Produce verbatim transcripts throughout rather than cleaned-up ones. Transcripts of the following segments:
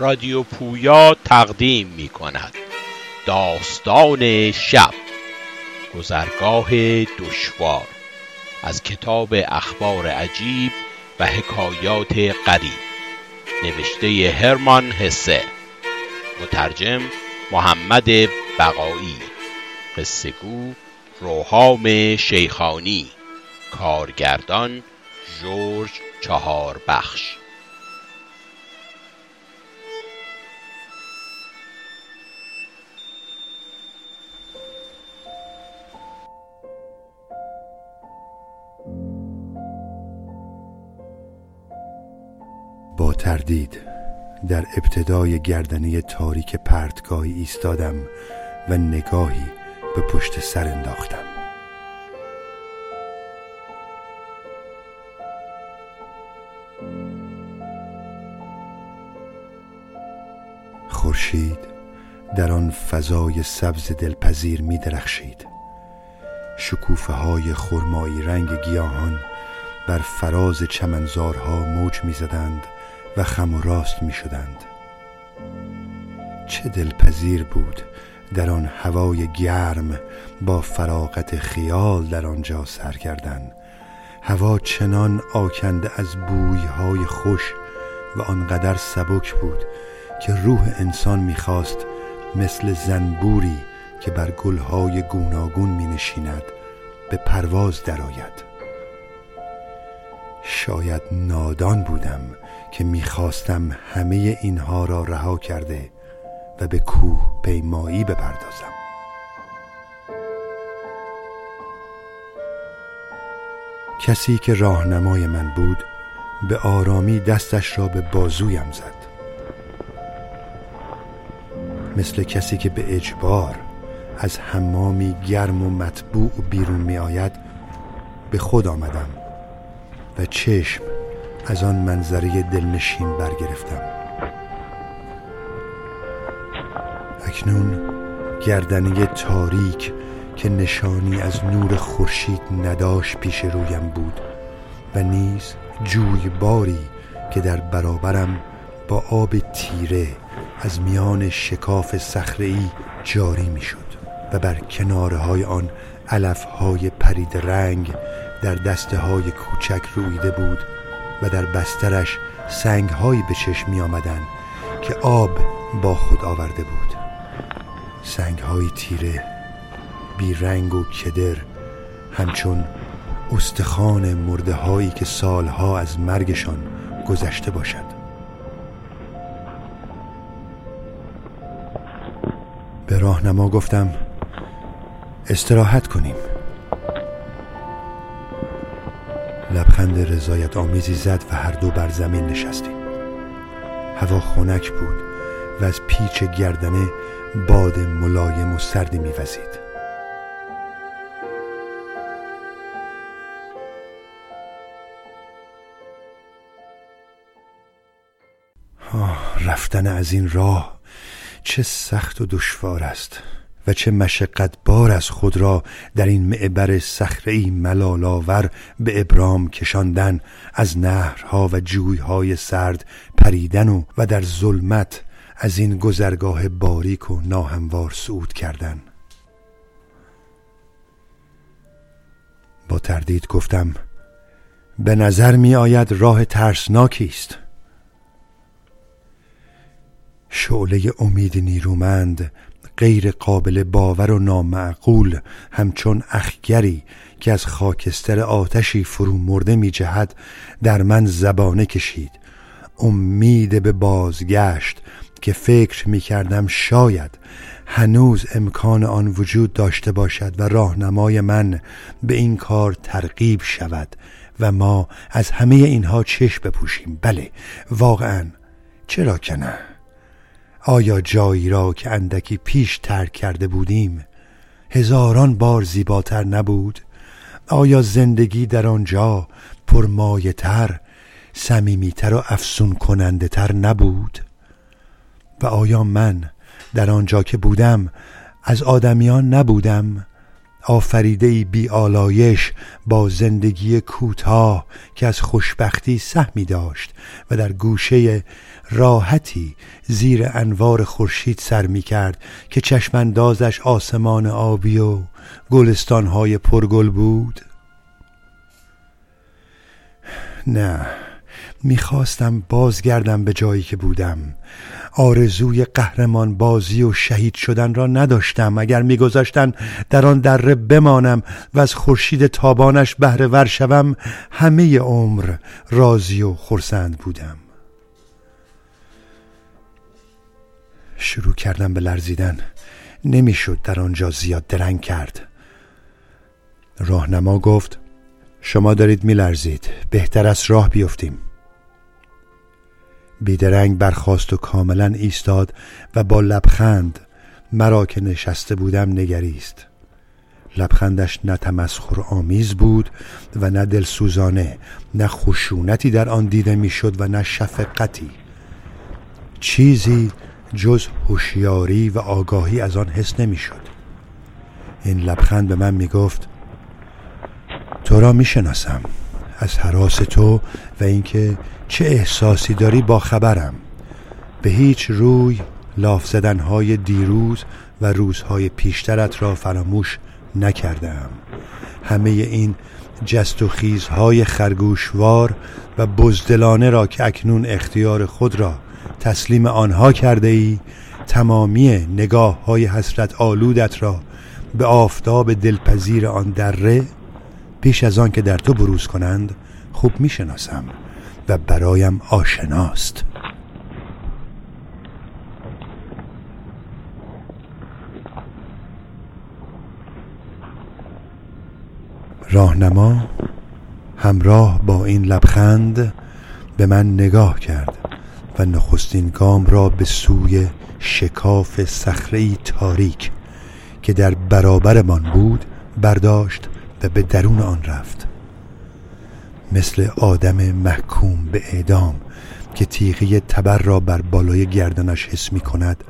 رادیو پویا تقدیم می کند. داستان شب، گذرگاه دشوار، از کتاب اخبار عجیب و حکایات غریب، نوشته هرمان هسه، مترجم محمد بقایی، قصه گو رهام شیخانی، کارگردان ژرژ چهاربخش. با تردید در ابتدای گردنه تاریک پرتگاهی ایستادم و نگاهی به پشت سر انداختم. خورشید در آن فضای سبز دلپذیر می درخشید. شکوفه های خرمایی رنگ گیاهان بر فراز چمنزارها موج می زدند و خم و راست می شدند. چه دلپذیر بود در آن هوای گرم با فراغت خیال در آنجا سر کردن. هوا چنان آکنده از بویهای خوش و آنقدر سبک بود که روح انسان می‌خواست مثل زنبوری که بر گل‌های گوناگون می‌نشیند به پرواز درآید. شاید نادان بودم که می‌خواستم همه اینها را رها کرده و به کوه پیمایی بپردازم. کسی که راهنمای من بود به آرامی دستش را به بازویم زد، مثل کسی که به اجبار از حمامی گرم و مطبوع بیرون می آید به خود آمدم و چشم از آن منظره دلنشین برگرفتم. اکنون گردنه تاریک که نشانی از نور خورشید نداشت پیش رویم بود و نیز جویباری که در برابرم با آب تیره از میان شکاف صخره‌ای جاری می‌شد و بر کناره‌های آن علف‌های پرید رنگ در دسته‌های کوچک رویده بود و در بسترش سنگ‌هایی به چشم می‌آمدند که آب با خود آورده بود. سنگ‌های تیره، بی‌رنگ و کدر، همچون استخوان مرده‌هایی که سال‌ها از مرگشان گذشته باشد. به راهنما گفتم استراحت کنیم. لبخند رضایت آمیزی زد و هر دو بر زمین نشستیم. هوا خنک بود و از پیچ گردنه باد ملایم و سردی می‌وزید. رفتن از این راه چه سخت و دشوار است و چه مشقت بار از خود را در این معبر صخره‌ای ملالاور به ابرام کشاندن، از نهرها و جویهای سرد پریدن و, و در ظلمت از این گذرگاه باریک و ناهموار صعود کردن. با تردید گفتم به نظر می آید راه ترسناکی است. شعله امید نیرومند، غیر قابل باور و نامعقول، همچون اخگری که از خاکستر آتشی فرو مرده می جهد، در من زبانه کشید. امید به بازگشت که فکر می کردم شاید هنوز امکان آن وجود داشته باشد و راهنمای من به این کار ترغیب شود و ما از همه اینها چشم بپوشیم. بله، واقعاً چرا که نه؟ آیا جایی را که اندکی پیش ترک کرده بودیم هزاران بار زیباتر نبود؟ آیا زندگی در آنجا پرمایه‌تر، صمیمی‌تر و افسون کننده تر نبود؟ و آیا من در آنجا که بودم از آدمیان نبودم؟ آفریده‌ای بی‌آلایش با زندگی کوتاه که از خوشبختی سهمی داشت و در گوشه راحتی زیر انوار خورشید سر می‌کرد که چشم‌اندازش آسمان آبی و گلستان‌های پرگل بود. نه، میخواستم بازگردم به جایی که بودم. آرزوی قهرمان بازی و شهید شدن را نداشتم. اگر میگذاشتن در آن دره بمانم و از خورشید تابانش بهره ور شوم، همه عمر راضی و خرسند بودم. شروع کردم به لرزیدن. نمیشد در آنجا زیاد درنگ کرد. راهنما گفت شما دارید میلرزید، بهتر است راه بیفتیم. بیدرنگ برخاست و کاملا ایستاد و با لبخند مرا که نشسته بودم نگریست. لبخندش نه تمسخرآمیز بود و نه دلسوزانه، نه خشونتی در آن دیده میشد و نه شفقتی. چیزی جز هوشیاری و آگاهی از آن حس نمیشد. این لبخند به من میگفت تو را میشناسم، از هراس تو و اینکه چه احساسی داری با خبرم. به هیچ روی لاف زدنهای دیروز و روزهای پیشترت را فراموش نکردم. همه این جست و خیزهای خرگوشوار و بزدلانه را که اکنون اختیار خود را تسلیم آنها کرده ای، تمامی نگاه های حسرت آلودت را به آفتاب دلپذیر آن دره پیش از آن که در تو بروز کنند خوب میشناسم و برایم آشناست. راهنما همراه با این لبخند به من نگاه کرد و نخستین گام را به سوی شکاف صخره‌ای تاریک که در برابرمان بود برداشت و به درون آن رفت. مثل آدم محکوم به اعدام که تیغه تبر را بر بالای گردنش حس می کند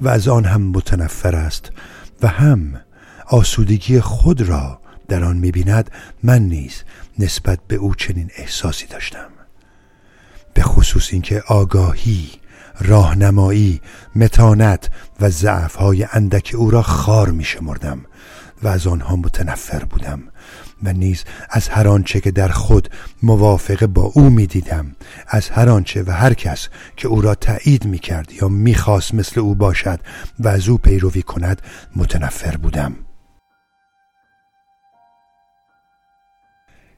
و از آن هم متنفر است و هم آسودگی خود را در آن می بیند، من نیز نسبت به او چنین احساسی داشتم. به خصوص اینکه آگاهی، راهنمایی، متانت و ضعف‌های اندک او را خار می شمردم و از آنها متنفر بودم و نیز از هر آنچه که در خود موافقه با او می دیدم، از هر آنچه و هر کس که او را تایید می کرد یا می خواست مثل او باشد و از او پیروی کند متنفر بودم.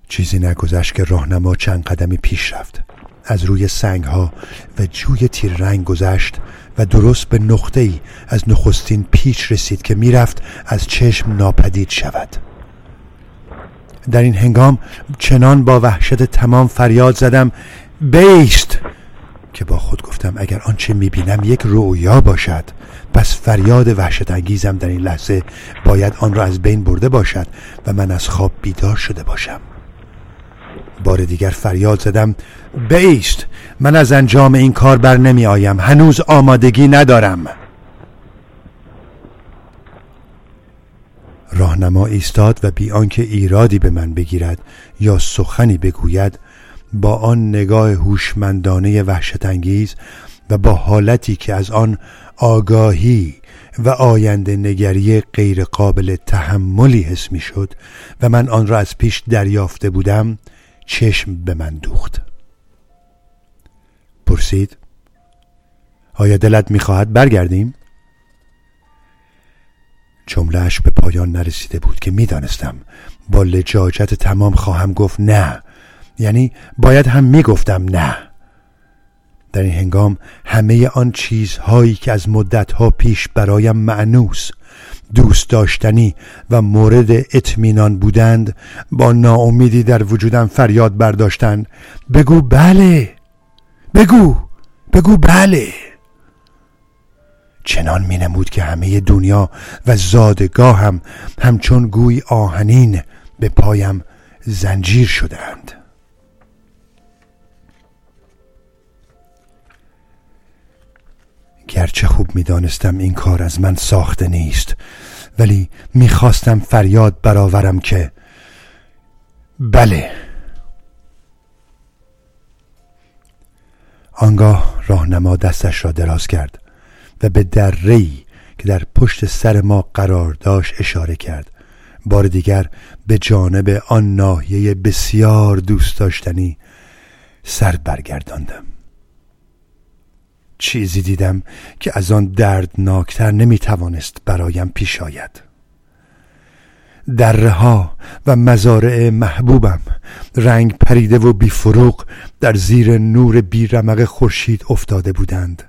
چیزی نگذشت که راهنما چند قدمی پیش رفت، از روی سنگ ها و جوی تیر رنگ گذشت و درست به نقطه ای از نخستین پیچ رسید که میرفت از چشم ناپدید شود. در این هنگام چنان با وحشت تمام فریاد زدم بیست که با خود گفتم اگر آنچه میبینم یک رؤیا باشد، پس فریاد وحشت انگیزم در این لحظه باید آن را از بین برده باشد و من از خواب بیدار شده باشم. بار دیگر فریاد زدم بایست، من از انجام این کار بر نمی آیم، هنوز آمادگی ندارم. راهنما ایستاد و بی آنکه ایرادی به من بگیرد یا سخنی بگوید، با آن نگاه هوشمندانه وحشت انگیز و با حالتی که از آن آگاهی و آینده نگری غیر قابل تحملی حس می شد و من آن را از پیش دریافته بودم، چشم به من دوخت. پرسید آیا دلت می‌خواهد برگردیم؟ جمله‌اش به پایان نرسیده بود که می‌دانستم با لجاجت تمام خواهم گفت نه، یعنی باید هم می‌گفتم نه. در این هنگام همه آن چیزهایی که از مدت‌ها پیش برایم مأنوس، دوست داشتنی و مورد اطمینان بودند، با ناامیدی در وجودم فریاد برداشتند بگو بله، بگو، بگو بله. چنان می نمود که همه دنیا و زادگاه هم همچون گوی آهنین به پایم زنجیر شدند. گرچه خوب می دانستم این کار از من ساخته نیست ولی میخواستم فریاد برآورم که بله. آنگاه راهنما دستش را دراز کرد و به دره‌ای که در پشت سر ما قرار داشت اشاره کرد. بار دیگر به جانب آن ناحیه بسیار دوست داشتنی سر برگرداندم. چیزی دیدم که از آن دردناکتر نمیتوانست برایم پیش آید. درها و مزارع محبوبم رنگ پریده و بیفروغ در زیر نور بیرمق خورشید افتاده بودند.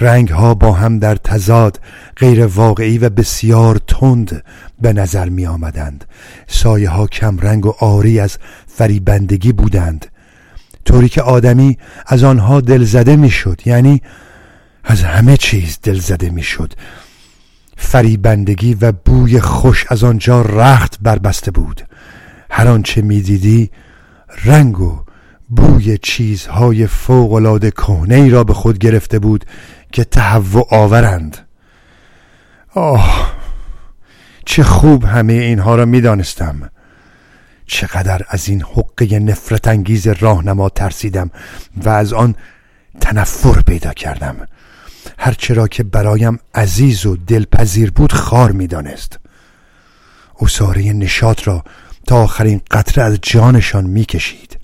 رنگها با هم در تضاد، غیر واقعی و بسیار تند به نظر می آمدند. سایه ها کم رنگ و عاری از فریبندگی بودند، طوری که آدمی از آنها دلزده می شد، یعنی از همه چیز دلزده می شد. فریبندگی و بوی خوش از آنجا رخت بربسته بود. هر آنچه می دیدی رنگ و بوی چیزهای فوق‌العاده کهنه‌ای را به خود گرفته بود که تهوع آورند. آه، چه خوب همه اینها را می دانستم. چقدر از این حقه نفرت انگیز راهنما ترسیدم و از آن تنفر پیدا کردم. هرچه را که برایم عزیز و دلپذیر بود خار می دانست. عصاره نشاط را تا آخرین قطره از جانشان می کشید.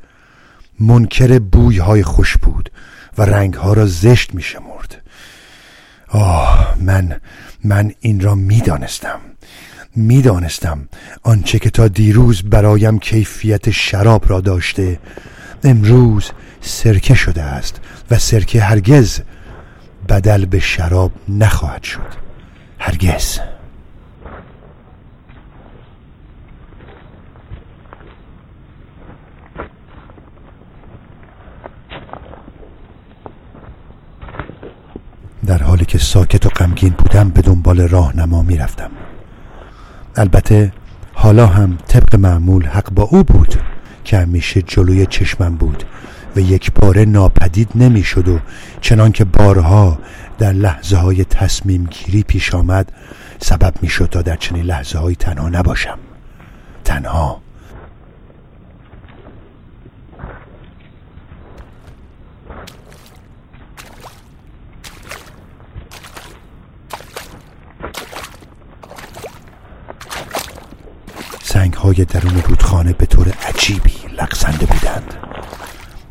منکر بویهای خوش بود و رنگها را زشت می شمرد. آه، من من این را می دانستم. می دانستم آنچه که تا دیروز برایم کیفیت شراب را داشته امروز سرکه شده است و سرکه هرگز بدل به شراب نخواهد شد، هرگز. در حالی که ساکت و غمگین بودم به دنبال راهنما می رفتم. البته حالا هم طبق معمول حق با او بود که همیشه جلوی چشمم بود و یک باره ناپدید نمی شد و چنان که بارها در لحظه های تصمیم گیری پیش آمد سبب می شد تا در چنین لحظه های تنها نباشم. تنها سنگ‌های درون رودخانه به طور عجیبی لغزنده بودند.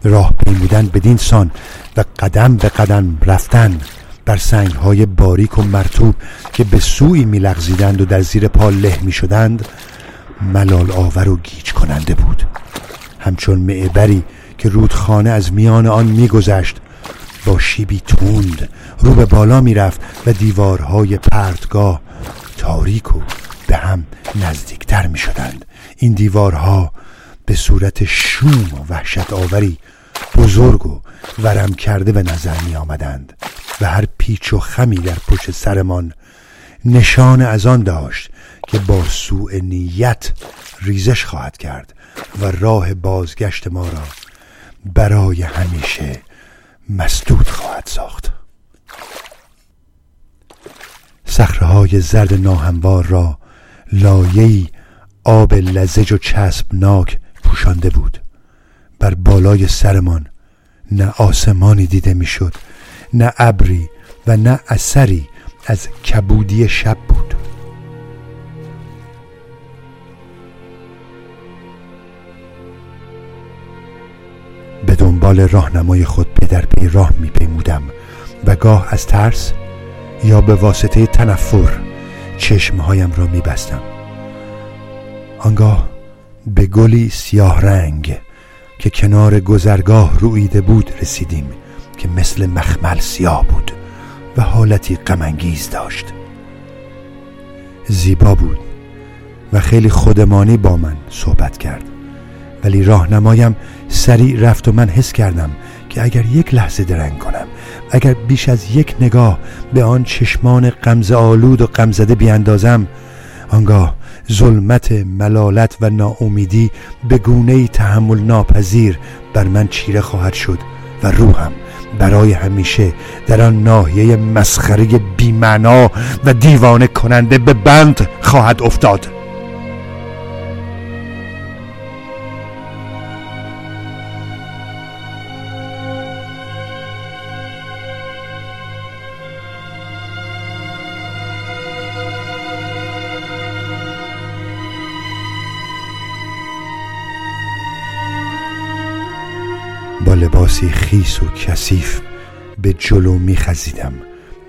راه پیمودن بدین سان و قدم به قدم رفتن بر سنگ‌های باریک و مرطوب که به سوی می لغزیدند و در زیر پا له می شدند ملال آور و گیج کننده بود. همچون معبری که رودخانه از میان آن می گذشت با شیبی توند رو به بالا می رفت و دیوارهای پرتگاه تاریک و به هم نزدیکتر می شدند. این دیوارها به صورت شوم و وحشت آوری بزرگ و ورم کرده به نظر می آمدند و هر پیچ و خمی در پشت سرمان نشان از آن داشت که با سوء نیت ریزش خواهد کرد و راه بازگشت ما را برای همیشه مسدود خواهد ساخت. صخره‌های زرد ناهموار را لایه‌ای آب لزج و چسبناک پوشانده بود. بر بالای سرمان نه آسمانی دیده میشد، نه ابری و نه اثری از کبودی شب بود. به دنبال راهنمای خود پی در پی راه میپیمودم و گاه از ترس یا به واسطه تنفر چشمهایم را میبستم. آنگاه به گلی سیاه رنگ که کنار گذرگاه رویده بود رسیدیم که مثل مخمل سیاه بود و حالتی غم انگیز داشت. زیبا بود و خیلی خودمانی با من صحبت کرد، ولی راهنمایم سریع رفت و من حس کردم که اگر یک لحظه درنگ کنم، اگر بیش از یک نگاه به آن چشمان غمزه آلود و غمزده بیاندازم، آنگاه ظلمت ملالت و ناامیدی به گونه‌ای تحمل ناپذیر بر من چیره خواهد شد و روحم برای همیشه در آن ناحیه مسخره بی‌معنا و دیوانه کننده به بند خواهد افتاد. لباسی خیس و کثیف به جلو می‌خزیدم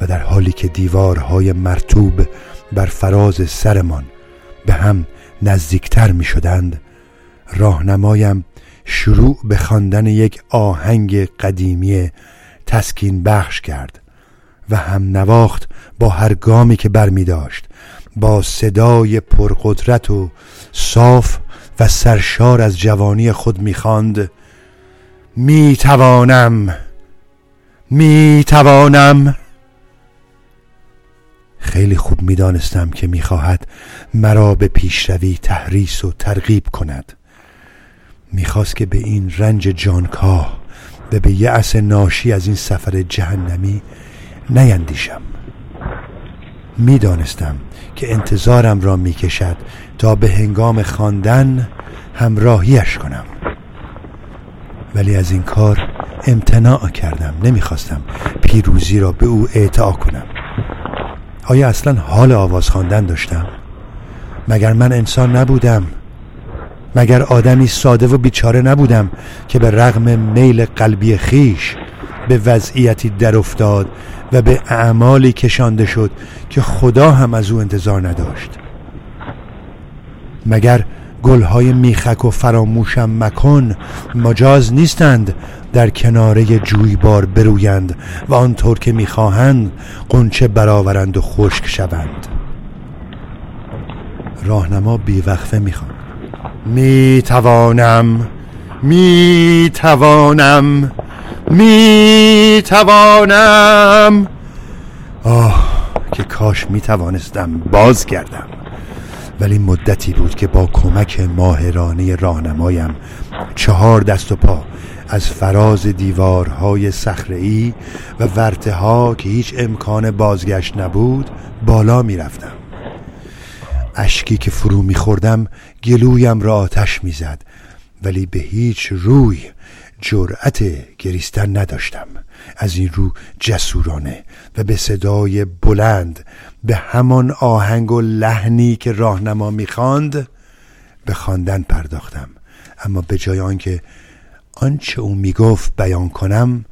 و در حالی که دیوارهای مرطوب بر فراز سرمان به هم نزدیکتر می‌شدند، راهنمایم شروع به خواندن یک آهنگ قدیمی تسکین بخش کرد و هم نواخت با هر گامی که برمی‌داشت، با صدای پرقدرت و صاف و سرشار از جوانی خود می‌خواند: می توانم، می توانم. خیلی خوب می دانستم که می خواهد مرا به پیشروی تحریص و ترغیب کند. می خواست که به این رنج جانکاه و به یأس ناشی از این سفر جهنمی نیندیشم. می دانستم که انتظارم را می کشد تا به هنگام خواندن همراهیش کنم، ولی از این کار امتناع کردم. نمیخواستم پیروزی را به او اعطا کنم. آیا اصلا حال آواز خواندن داشتم؟ مگر من انسان نبودم؟ مگر آدمی ساده و بیچاره نبودم که به رغم میل قلبی خیش به وضعیتی در افتاد و به اعمالی کشانده شد که خدا هم از او انتظار نداشت؟ مگر گلهای میخک و فراموشم مکن مجاز نیستند در کناره جویبار برویند و آنطور که میخواهند قنچه براورند و خشک شوند؟ راهنما بیوقفه میخواند: میتوانم، میتوانم، میتوانم. آه که کاش میتوانستم بازگردم، ولی مدتی بود که با کمک ماهرانه راهنمایم چهار دست و پا از فراز دیوارهای صخره‌ای و ورته‌ها که هیچ امکان بازگشت نبود بالا می‌رفتم. اشکی که فرو می‌خوردم گلویم را آتش می‌زد، ولی به هیچ روی جرأت گریستن نداشتم. از این رو جسورانه و به صدای بلند به همان آهنگ و لحنی که راهنما می‌خواند به خواندن پرداختم، اما به جای آنکه آنچه او میگفت بیان کنم،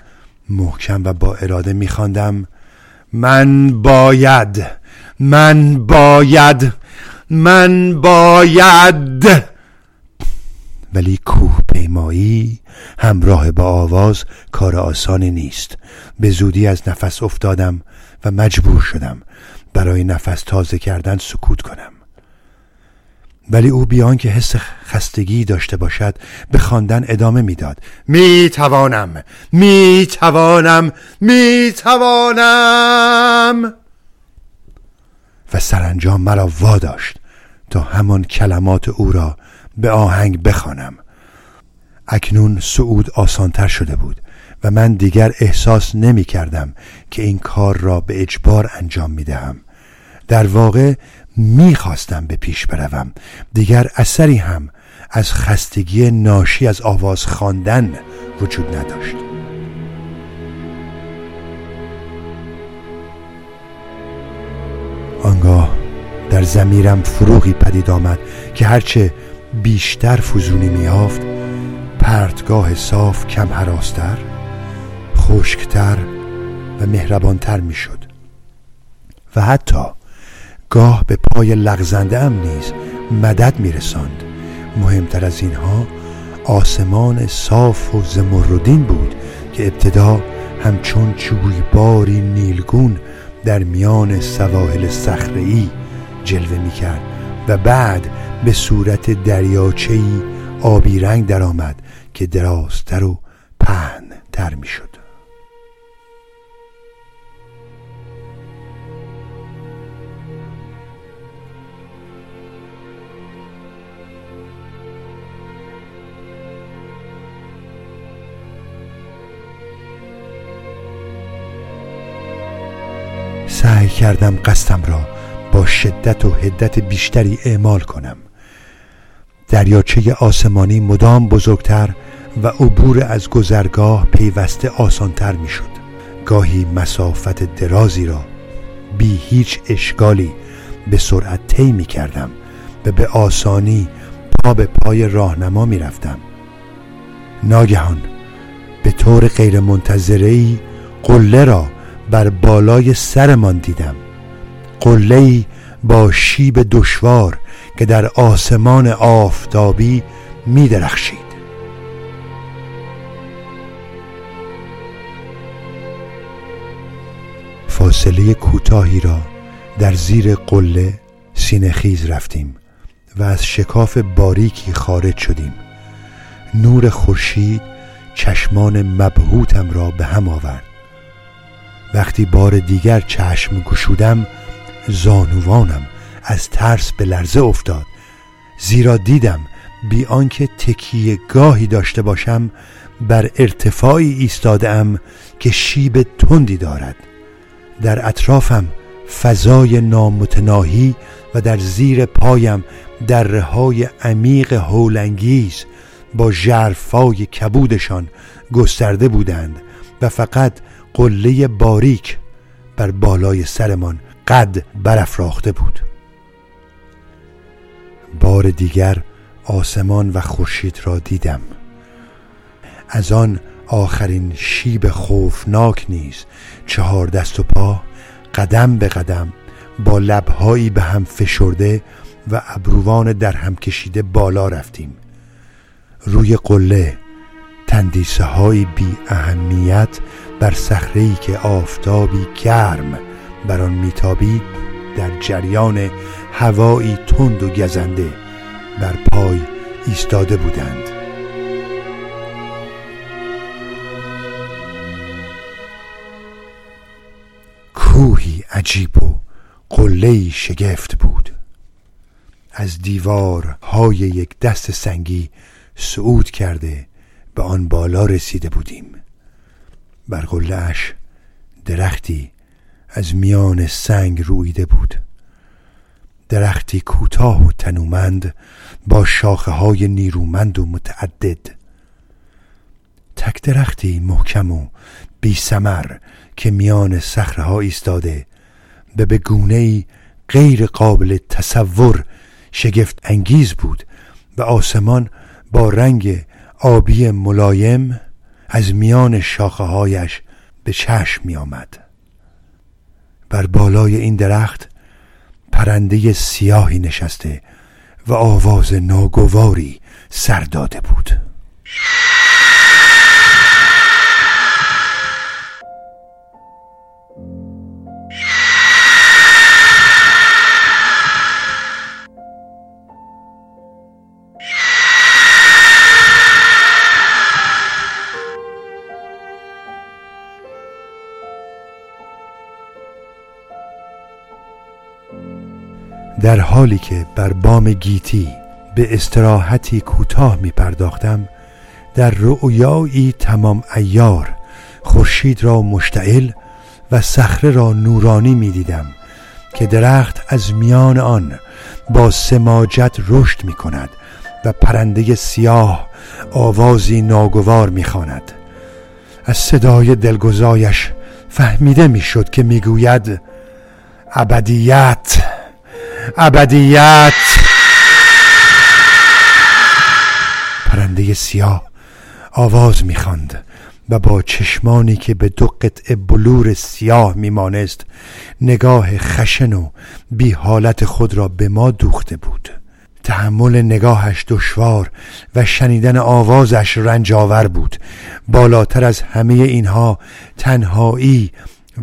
محکم و با اراده می‌خواندم: من باید، من باید، من باید. ولی کوه پیمایی همراه با آواز کار آسانی نیست. به زودی از نفس افتادم و مجبور شدم برای نفس تازه کردن سکوت کنم. ولی او بیان که حس خستگی داشته باشد به خواندن ادامه میداد: می توانم، می توانم، می توانم. و سرانجام مرا واداشت تا همان کلمات او را به آهنگ بخوانم. اکنون صعود آسانتر شده بود و من دیگر احساس نمی کردم که این کار را به اجبار انجام می دهم. در واقع می خواستم به پیش بروم. دیگر اثری هم از خستگی ناشی از آواز خواندن وجود نداشت. آنگاه در ضمیرم فروغی پدید آمد که هرچه بیشتر فزونی می‌یافت، پرتگاه صاف کم هراستر، خشکتر و مهربانتر می‌شد و حتی گاه به پای لغزنده ام نیز مدد می‌رساند. مهمتر از اینها آسمان صاف و زمردین بود که ابتدا همچون جویباری نیلگون در میان سواحل صخره‌ای جلوه می‌کرد و بعد به صورت دریاچه‌ای آبی رنگ در آمد که درازتر و پهن‌تر می شد. کردم قصدم را با شدت و حدت بیشتری اعمال کنم. دریاچه آسمانی مدام بزرگتر و عبور از گذرگاه پیوسته آسانتر می شد. گاهی مسافت درازی را بی هیچ اشکالی به سرعت طی می کردم و به آسانی پا به پای راهنما می رفتم. ناگهان به طور غیر منتظره‌ای قله را بر بالای سرمان دیدم. قله‌ای با شیب دشوار که در آسمان آفتابی می درخشید. فاصله کوتاهی را در زیر قله سینه‌خیز رفتیم و از شکاف باریکی خارج شدیم. نور خورشید چشمان مبهوتم را به هم آورد. وقتی بار دیگر چشم گشودم زانوانم از ترس به لرزه افتاد، زیرا دیدم بی آنکه تکیه گاهی داشته باشم بر ارتفاعی ایستاده‌ام که شیب تندی دارد. در اطرافم فضای نامتناهی و در زیر پایم دره‌های عمیق هولانگیز با ژرفای کبودشان گسترده بودند و فقط قله باریک بر بالای سرمان قد برافراخته بود. بار دیگر آسمان و خورشید را دیدم. از آن آخرین شیب خوفناک نیز چهار دست و پا قدم به قدم با لبهایی به هم فشرده و ابروان در هم کشیده بالا رفتیم. روی قله تندیسه های بی اهمیت بر صخره‌ای که آفتابی گرم بر آن میتابید در جریان هوایی تند و گزنده بر پای ایستاده بودند. کوهی عجیب و قله‌ای شگفت بود. از دیوارهای یک دست سنگی صعود کرده به آن بالا رسیده بودیم. بر قله‌اش درختی از میان سنگ رویده بود. درختی کوتاه و تنومند با شاخه‌های نیرومند و متعدد. تک درختی محکم و بی ثمر که میان صخره‌ها ایستاده و به گونه‌ای غیر قابل تصور شگفت انگیز بود و آسمان با رنگ آبی ملایم از میان شاخه‌هایش به چشم می آمد. بر بالای این درخت پرنده سیاهی نشسته و آواز ناگواری سر داده بود. در حالی که بر بام گیتی به استراحتی کوتاه می پرداختم، در رؤیایی تمام عیار خورشید را مشتعل و صخره را نورانی می دیدم که درخت از میان آن با سماجت رشد می کند و پرنده سیاه آوازی ناگوار می خواند. از صدای دلگشایش فهمیده می شد که می گوید ابدیت، ابدیت. پرنده سیاه آواز می‌خواند و با چشمانی که به دو قطعه بلور سیاه می‌مانست نگاه خشن و بی حالت خود را به ما دوخته بود. تحمل نگاهش دشوار و شنیدن آوازش رنج‌آور بود. بالاتر از همه اینها تنهایی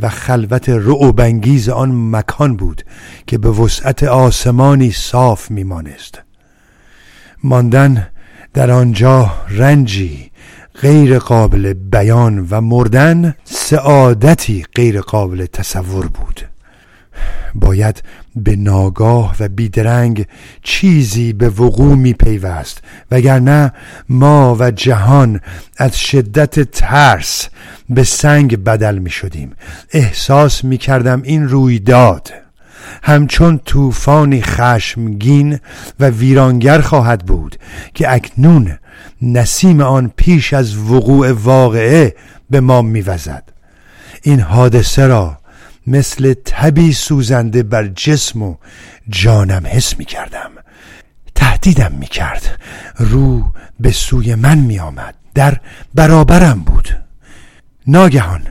و خلوت رعب‌انگیز آن مکان بود که به وسعت آسمانی صاف می‌مانست. ماندن در آنجا رنجی غیر قابل بیان و مردن سعادتی غیر قابل تصور بود. باید به ناگاه و بیدرنگ چیزی به وقوع می پیوست، وگرنه ما و جهان از شدت ترس به سنگ بدل می شدیم. احساس می کردم این رویداد همچون طوفانی خشمگین و ویرانگر خواهد بود که اکنون نسیم آن پیش از وقوع واقعه به ما می‌وزد. این حادثه را مثل تبی سوزنده بر جسم و جانم حس می‌کردم. تهدیدم می‌کرد، رو به سوی من می‌آمد، در برابرم بود. ناگهان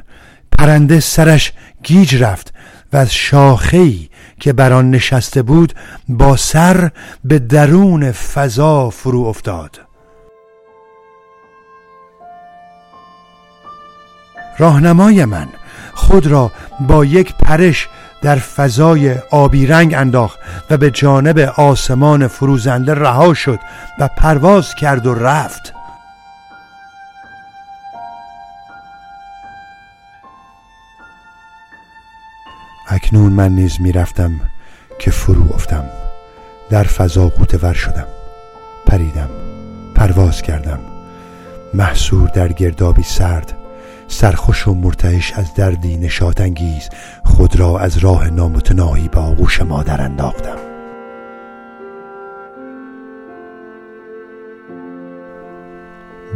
پرنده سرش گیج رفت و از شاخه‌ای که بر آن نشسته بود با سر به درون فضا فرو افتاد. راهنمای من خود را با یک پرش در فضای آبی رنگ انداخت و به جانب آسمان فروزنده رها شد و پرواز کرد و رفت. اکنون من نیز می رفتم که فرو افتم، در فضا غوطه ور شدم، پریدم، پرواز کردم، محصور در گردابی سرد، سرخوش و مرتعش از دردی نشاط انگیز، خود را از راه نامتناهی به آغوش مادر انداختم.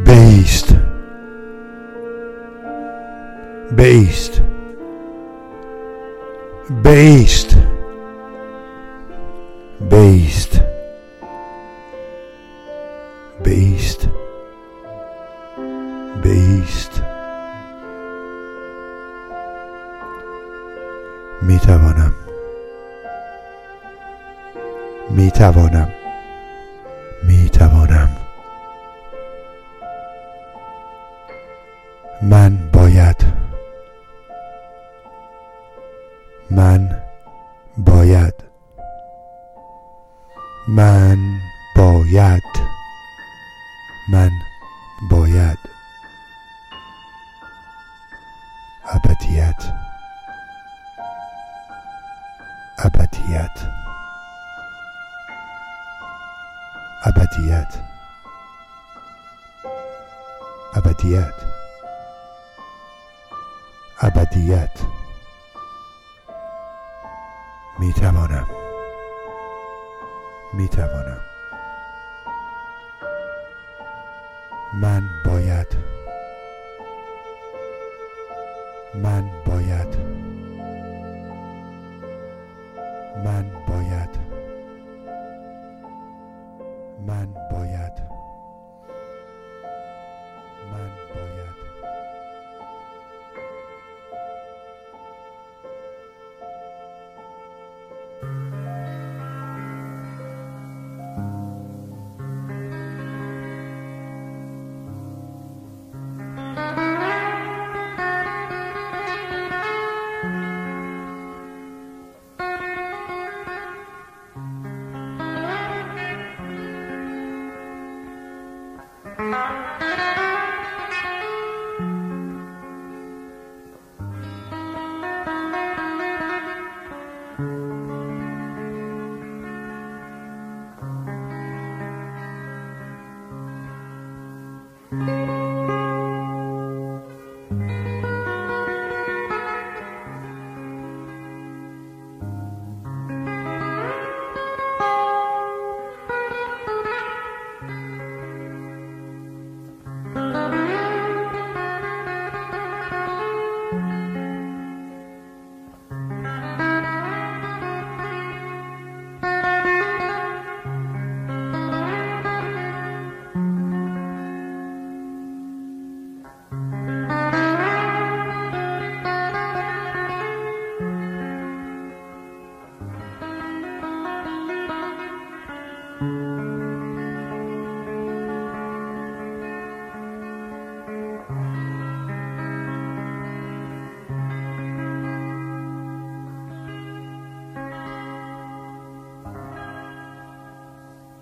بایست، بایست، بایست، بایست، بایست، بایست. می توانم، می توانم، می توانم. من باید، من باید، من باید، من باید. ابدیت، ابدیت، ابدیت، ابدیت، ابدیت. می توانم، می توانم. من باید، من باید، من باید، من باید، من باید.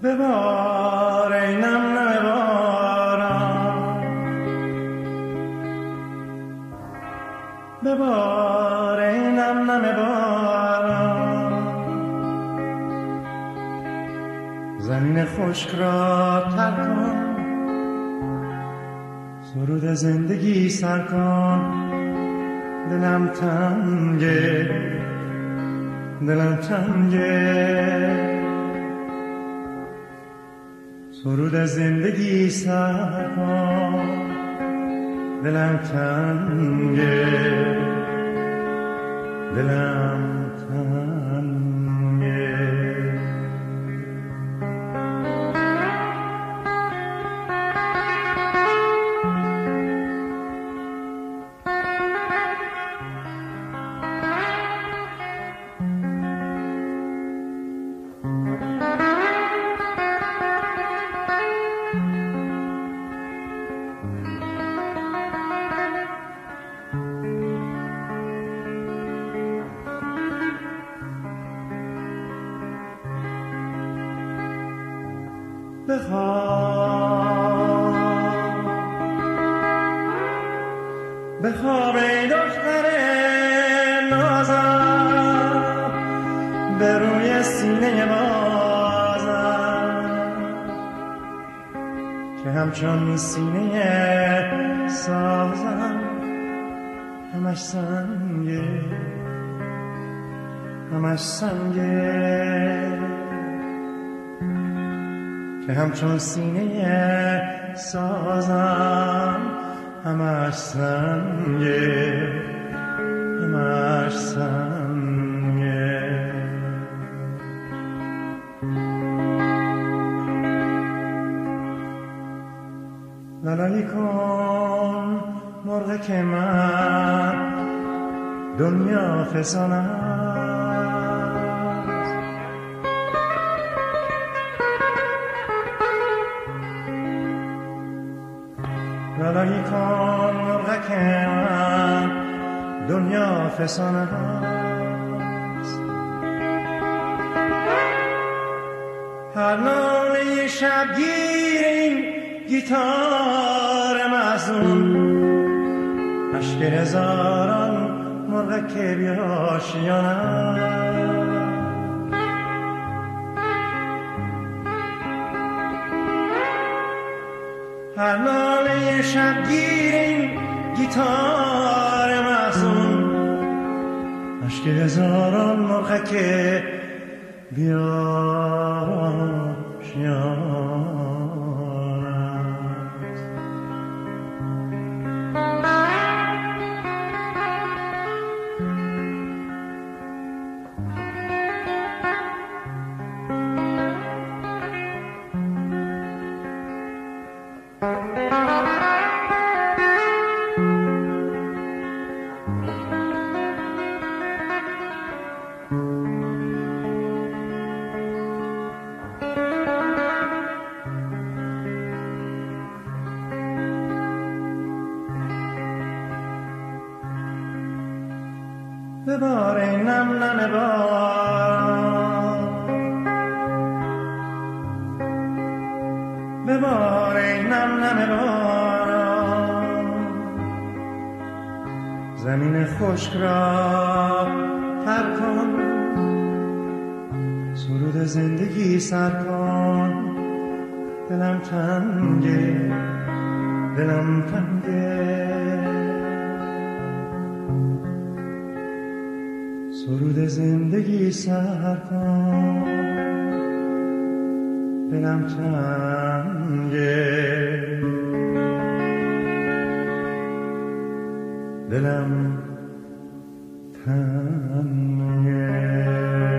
ببار اینم نبارم، ببار اینم نبارم، زمین خشک را تر کن، سرود زندگی سر کن. دلم تنگه، دلم تنگه، سرود زندگی سر کن. دلم تنگه، دلم تنگه. چون سینه سازم همش سنگه، همش سنگه، که همچون سینه سازم همش سنگه، همش سنگه. لالالی کن مرغ که من دنیا فسانه است، لالالی کن مرغ که من دنیا فسانه است. هر ناله شبگیر این گیتار مظلوم، عشق هزاران مرغ که بی آشیان است. هر ناله شبگیر این گیتار مظلوم، عشق هزاران مرغ که بی آشیان. خشک را تر کن، سرود زندگی سر کن. دلم تنگه، دلم تنگه، سرود زندگی سر کن. دلم تنگه، دلم تنگه.